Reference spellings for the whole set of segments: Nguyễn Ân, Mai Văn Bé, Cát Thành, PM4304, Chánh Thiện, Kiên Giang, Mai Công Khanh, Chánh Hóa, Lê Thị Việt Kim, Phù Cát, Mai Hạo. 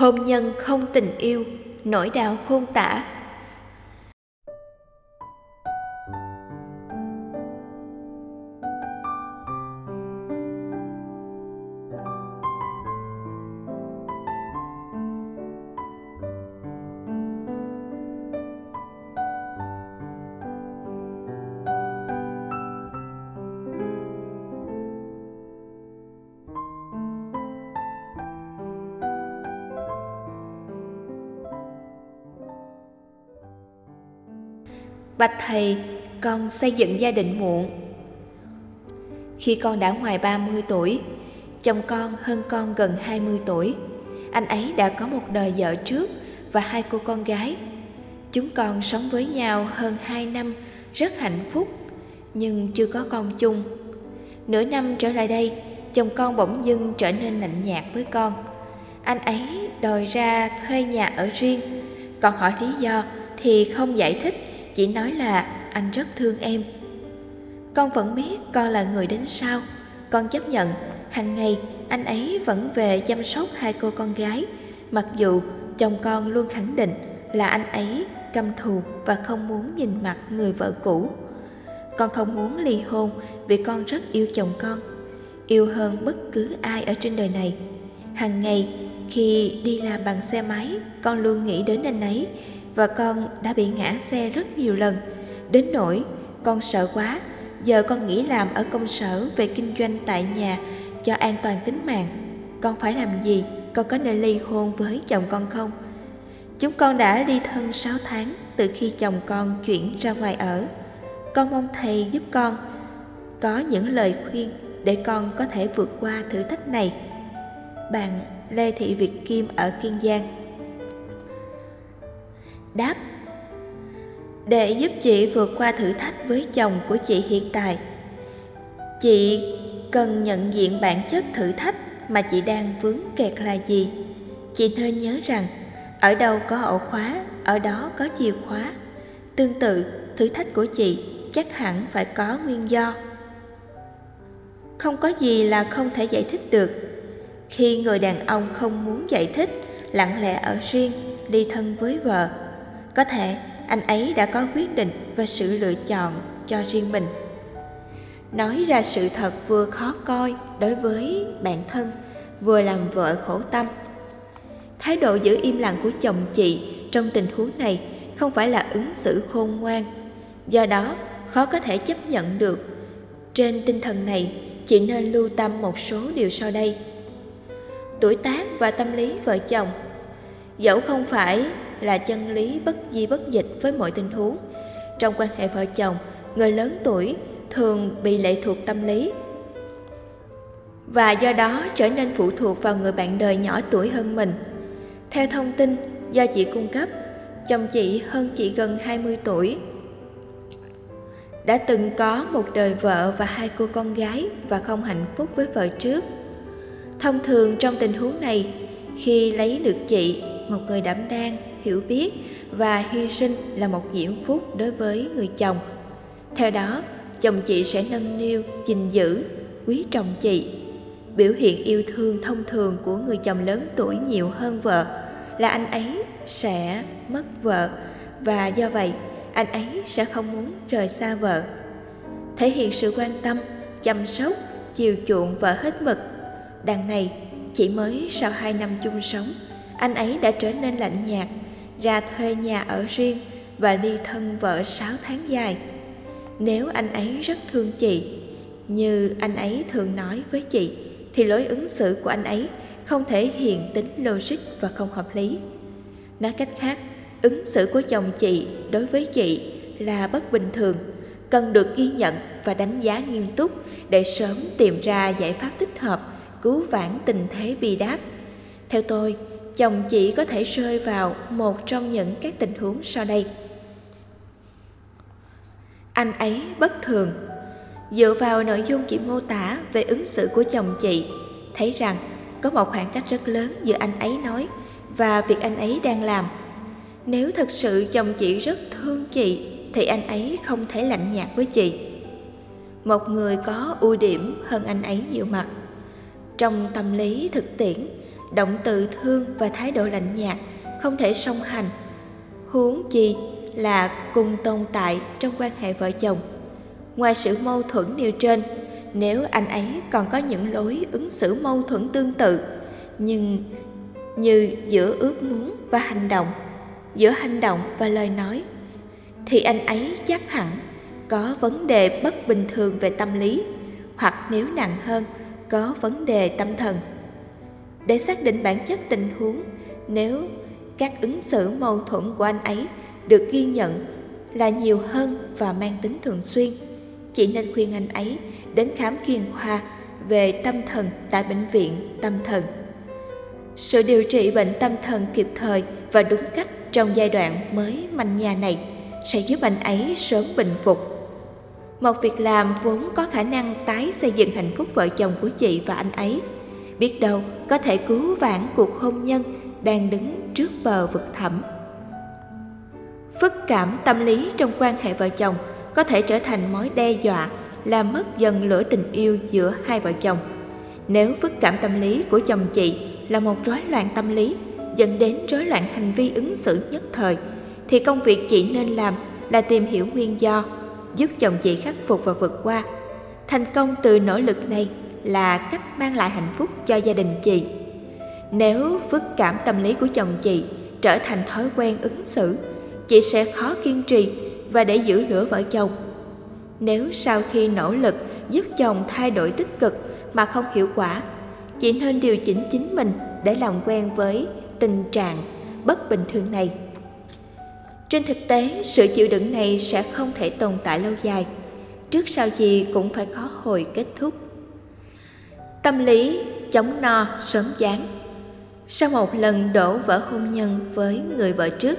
hôn nhân không tình yêu, nỗi đau khôn tả. Bạch thầy, con xây dựng gia đình muộn. Khi con đã ngoài 30 tuổi, chồng con hơn con gần 20 tuổi. Anh ấy đã có một đời vợ trước và 2 cô con gái. Chúng con sống với nhau hơn 2 năm, rất hạnh phúc, nhưng chưa có con chung. Nửa năm trở lại đây, chồng con bỗng dưng trở nên lạnh nhạt với con. Anh ấy đòi ra thuê nhà ở riêng, còn hỏi lý do thì không giải thích, chỉ nói là anh rất thương em. Con vẫn biết con là người đến sau, con chấp nhận. Hàng ngày anh ấy vẫn về chăm sóc 2 cô con gái, mặc dù chồng con luôn khẳng định là anh ấy căm thù và không muốn nhìn mặt người vợ cũ. Con không muốn ly hôn vì con rất yêu chồng con, yêu hơn bất cứ ai ở trên đời này. Hàng ngày khi đi làm bằng xe máy, con luôn nghĩ đến anh ấy. Và con đã bị ngã xe rất nhiều lần, đến nỗi con sợ quá. Giờ con nghỉ làm ở công sở về kinh doanh tại nhà cho an toàn tính mạng. Con phải làm gì? Con có nên ly hôn với chồng con không? Chúng con đã ly thân 6 tháng từ khi chồng con chuyển ra ngoài ở. Con mong thầy giúp con có những lời khuyên để con có thể vượt qua thử thách này. Bạn Lê Thị Việt Kim ở Kiên Giang. Đáp: để giúp chị vượt qua thử thách với chồng của chị hiện tại, chị cần nhận diện bản chất thử thách mà chị đang vướng kẹt là gì. Chị nên nhớ rằng ở đâu có ổ khóa, ở đó có chìa khóa. Tương tự, thử thách của chị chắc hẳn phải có nguyên do. Không có gì là không thể giải thích được. Khi người đàn ông không muốn giải thích, lặng lẽ ở riêng, ly thân với vợ, có thể anh ấy đã có quyết định và sự lựa chọn cho riêng mình. Nói ra sự thật vừa khó coi đối với bản thân, vừa làm vợ khổ tâm. Thái độ giữ im lặng của chồng chị trong tình huống này không phải là ứng xử khôn ngoan, do đó khó có thể chấp nhận được. Trên tinh thần này, chị nên lưu tâm một số điều sau đây. Tuổi tác và tâm lý vợ chồng. Dẫu không phải là chân lý bất di bất dịch với mọi tình huống, trong quan hệ vợ chồng, người lớn tuổi thường bị lệ thuộc tâm lý và do đó trở nên phụ thuộc vào người bạn đời nhỏ tuổi hơn mình. Theo thông tin do chị cung cấp, chồng chị hơn chị gần 20 tuổi, đã từng có một đời vợ và 2 cô con gái và không hạnh phúc với vợ trước. Thông thường trong tình huống này, khi lấy được chị, một người đảm đang, hiểu biết và hy sinh là một diễm phúc đối với người chồng. Theo đó, chồng chị sẽ nâng niu, gìn giữ, quý trọng chị. Biểu hiện yêu thương thông thường của người chồng lớn tuổi nhiều hơn vợ là anh ấy sẽ mất vợ, và do vậy, anh ấy sẽ không muốn rời xa vợ. Thể hiện sự quan tâm, chăm sóc, chiều chuộng vợ hết mực. Đằng này, chỉ mới sau 2 năm chung sống, anh ấy đã trở nên lạnh nhạt, ra thuê nhà ở riêng và ly thân vợ 6 tháng dài. Nếu anh ấy rất thương chị, như anh ấy thường nói với chị, thì lối ứng xử của anh ấy không thể hiện tính logic và không hợp lý. Nói cách khác, ứng xử của chồng chị đối với chị là bất bình thường, cần được ghi nhận và đánh giá nghiêm túc để sớm tìm ra giải pháp thích hợp, cứu vãn tình thế bi đát. Theo tôi, chồng chị có thể rơi vào một trong những các tình huống sau đây. Anh ấy bất thường. Dựa vào nội dung chị mô tả về ứng xử của chồng chị, thấy rằng có một khoảng cách rất lớn giữa anh ấy nói và việc anh ấy đang làm. Nếu thật sự chồng chị rất thương chị, thì anh ấy không thể lạnh nhạt với chị. Một người có ưu điểm hơn anh ấy nhiều mặt. Trong tâm lý thực tiễn, động từ thương và thái độ lạnh nhạt không thể song hành, huống chi là cùng tồn tại trong quan hệ vợ chồng. Ngoài sự mâu thuẫn nêu trên, nếu anh ấy còn có những lối ứng xử mâu thuẫn tương tự, nhưng như giữa ước muốn và hành động, giữa hành động và lời nói, thì anh ấy chắc hẳn có vấn đề bất bình thường về tâm lý, hoặc nếu nặng hơn, có vấn đề tâm thần. Để xác định bản chất tình huống, nếu các ứng xử mâu thuẫn của anh ấy được ghi nhận là nhiều hơn và mang tính thường xuyên, chị nên khuyên anh ấy đến khám chuyên khoa về tâm thần tại bệnh viện tâm thần. Sự điều trị bệnh tâm thần kịp thời và đúng cách trong giai đoạn mới manh nhà này sẽ giúp anh ấy sớm bình phục. Một việc làm vốn có khả năng tái xây dựng hạnh phúc vợ chồng của chị và anh ấy, biết đâu có thể cứu vãn cuộc hôn nhân đang đứng trước bờ vực thẳm. Phức cảm tâm lý trong quan hệ vợ chồng có thể trở thành mối đe dọa làm mất dần lửa tình yêu giữa hai vợ chồng. Nếu phức cảm tâm lý của chồng chị là một rối loạn tâm lý dẫn đến rối loạn hành vi ứng xử nhất thời, thì công việc chị nên làm là tìm hiểu nguyên do, giúp chồng chị khắc phục và vượt qua. Thành công từ nỗ lực này là cách mang lại hạnh phúc cho gia đình chị. Nếu phức cảm tâm lý của chồng chị trở thành thói quen ứng xử, chị sẽ khó kiên trì và để giữ lửa vợ chồng. Nếu sau khi nỗ lực giúp chồng thay đổi tích cực mà không hiệu quả, chị nên điều chỉnh chính mình để làm quen với tình trạng bất bình thường này. Trên thực tế, sự chịu đựng này sẽ không thể tồn tại lâu dài, trước sau gì cũng phải có hồi kết thúc. Tâm lý chống no sớm chán. Sau một lần đổ vỡ hôn nhân với người vợ trước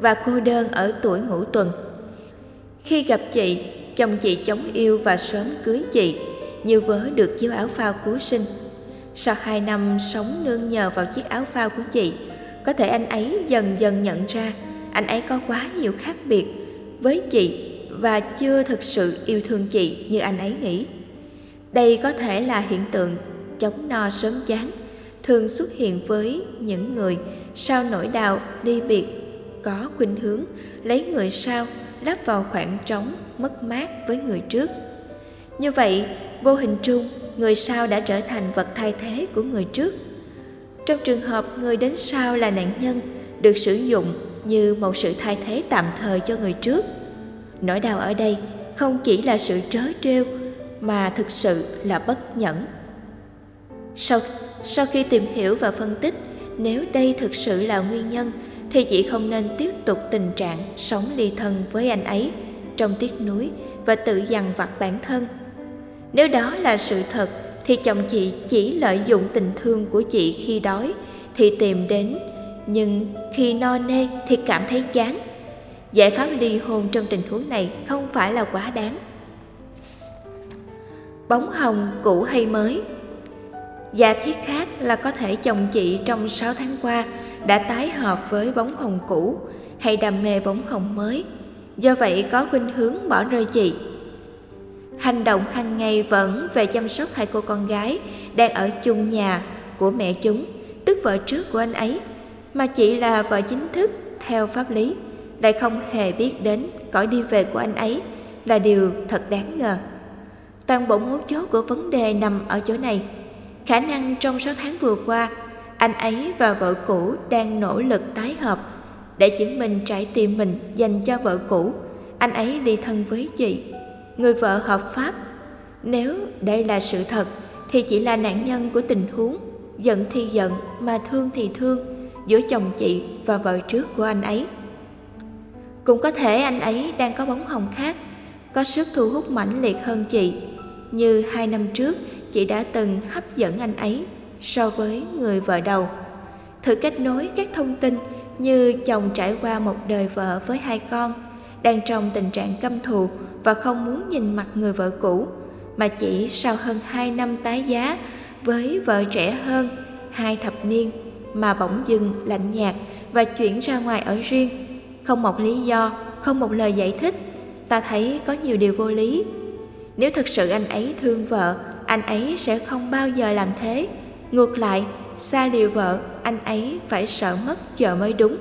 và cô đơn ở tuổi ngũ tuần, khi gặp chị, chồng chị chống yêu và sớm cưới chị như vớ được chiếc áo phao cứu sinh. Sau 2 năm sống nương nhờ vào chiếc áo phao của chị, có thể anh ấy dần dần nhận ra anh ấy có quá nhiều khác biệt với chị và chưa thực sự yêu thương chị như anh ấy nghĩ. Đây có thể là hiện tượng chống no sớm chán thường xuất hiện với những người sau nỗi đau ly biệt, có khuynh hướng lấy người sau lắp vào khoảng trống mất mát với người trước. Như vậy, vô hình chung, người sau đã trở thành vật thay thế của người trước. Trong trường hợp người đến sau là nạn nhân, được sử dụng như một sự thay thế tạm thời cho người trước, nỗi đau ở đây không chỉ là sự trớ trêu mà thực sự là bất nhẫn. Sau khi tìm hiểu và phân tích, nếu đây thực sự là nguyên nhân thì chị không nên tiếp tục tình trạng sống ly thân với anh ấy trong tiếc nuối và tự dằn vặt bản thân. Nếu đó là sự thật thì chồng chị chỉ lợi dụng tình thương của chị khi đói thì tìm đến, nhưng khi no nê thì cảm thấy chán. Giải pháp ly hôn trong tình huống này không phải là quá đáng. Bóng hồng cũ hay mới. Giả thiết khác là có thể chồng chị trong 6 tháng qua đã tái hợp với bóng hồng cũ hay đam mê bóng hồng mới, do vậy có khuynh hướng bỏ rơi chị. Hành động hàng ngày vẫn về chăm sóc hai cô con gái đang ở chung nhà của mẹ chúng, tức vợ trước của anh ấy, mà chị là vợ chính thức theo pháp lý, lại không hề biết đến cõi đi về của anh ấy là điều thật đáng ngờ. Toàn bộ mấu chốt của vấn đề nằm ở chỗ này. Khả năng trong 6 tháng vừa qua, anh ấy và vợ cũ đang nỗ lực tái hợp. Để chứng minh trái tim mình dành cho vợ cũ, anh ấy ly thân với chị, người vợ hợp pháp. Nếu đây là sự thật thì chị là nạn nhân của tình huống giận thì giận mà thương thì thương giữa chồng chị và vợ trước của anh ấy. Cũng có thể anh ấy đang có bóng hồng khác, có sức thu hút mãnh liệt hơn chị, như 2 năm trước chị đã từng hấp dẫn anh ấy so với người vợ đầu. Thử kết nối các thông tin như chồng trải qua một đời vợ với 2 con, đang trong tình trạng căm thù và không muốn nhìn mặt người vợ cũ, mà chỉ sau hơn 2 năm tái giá với vợ trẻ hơn 2 thập niên mà bỗng dưng lạnh nhạt và chuyển ra ngoài ở riêng, không một lý do, không một lời giải thích. Ta thấy có nhiều điều vô lý. Nếu thật sự anh ấy thương vợ, anh ấy sẽ không bao giờ làm thế. Ngược lại, xa liều vợ, anh ấy phải sợ mất vợ mới đúng.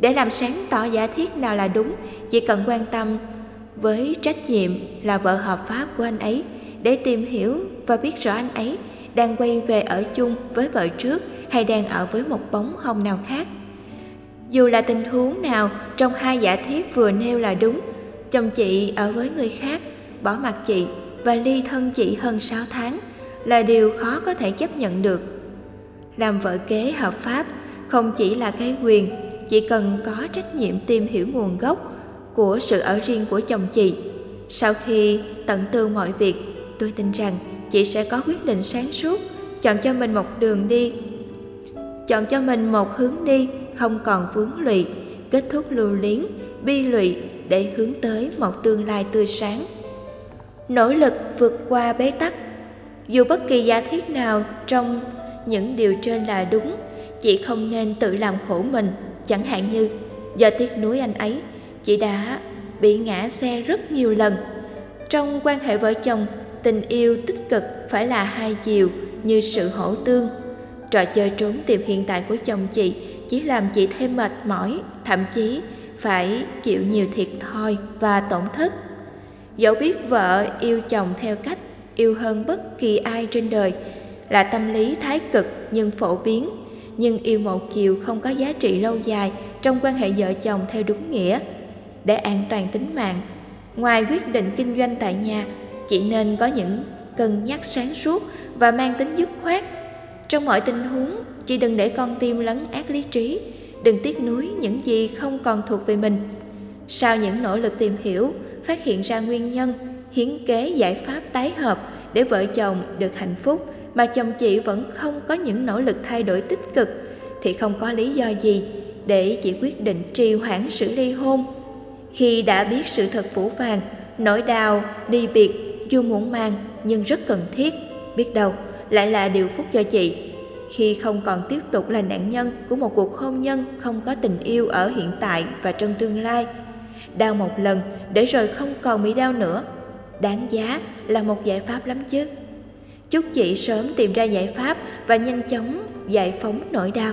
Để làm sáng tỏ giả thiết nào là đúng, chỉ cần quan tâm với trách nhiệm là vợ hợp pháp của anh ấy, để tìm hiểu và biết rõ anh ấy đang quay về ở chung với vợ trước hay đang ở với một bóng hồng nào khác. Dù là tình huống nào trong hai giả thiết vừa nêu là đúng, chồng chị ở với người khác, bỏ mặc chị và ly thân chị hơn 6 tháng là điều khó có thể chấp nhận được. Làm vợ kế hợp pháp không chỉ là cái quyền, chị cần có trách nhiệm tìm hiểu nguồn gốc của sự ở riêng của chồng chị. Sau khi tận tư mọi việc, tôi tin rằng chị sẽ có quyết định sáng suốt, chọn cho mình một hướng đi không còn vướng lụy, kết thúc lưu luyến, bi lụy để hướng tới một tương lai tươi sáng. Nỗ lực vượt qua bế tắc. Dù bất kỳ giả thiết nào trong những điều trên là đúng, chị không nên tự làm khổ mình, chẳng hạn như do tiếc nuối anh ấy, chị đã bị ngã xe rất nhiều lần. Trong quan hệ vợ chồng, tình yêu tích cực phải là hai chiều như sự hỗ tương. Trò chơi trốn tìm hiện tại của chồng chị chỉ làm chị thêm mệt mỏi, thậm chí phải chịu nhiều thiệt thòi và tổn thất. Dẫu biết vợ yêu chồng theo cách yêu hơn bất kỳ ai trên đời là tâm lý thái cực nhưng phổ biến, nhưng yêu một chiều không có giá trị lâu dài trong quan hệ vợ chồng theo đúng nghĩa. Để an toàn tính mạng, ngoài quyết định kinh doanh tại nhà, chị nên có những cân nhắc sáng suốt và mang tính dứt khoát. Trong mọi tình huống, chị đừng để con tim lấn át lý trí, đừng tiếc nuối những gì không còn thuộc về mình. Sau những nỗ lực tìm hiểu, phát hiện ra nguyên nhân, hiến kế giải pháp tái hợp để vợ chồng được hạnh phúc mà chồng chị vẫn không có những nỗ lực thay đổi tích cực, thì không có lý do gì để chị quyết định trì hoãn sự ly hôn. Khi đã biết sự thật phủ phàng, nỗi đau ly biệt dù muộn màng nhưng rất cần thiết, biết đâu lại là điều phúc cho chị, khi không còn tiếp tục là nạn nhân của một cuộc hôn nhân không có tình yêu ở hiện tại và trong tương lai. Đau một lần để rồi không còn bị đau nữa, đáng giá là một giải pháp lắm chứ. Chúc chị sớm tìm ra giải pháp và nhanh chóng giải phóng nỗi đau.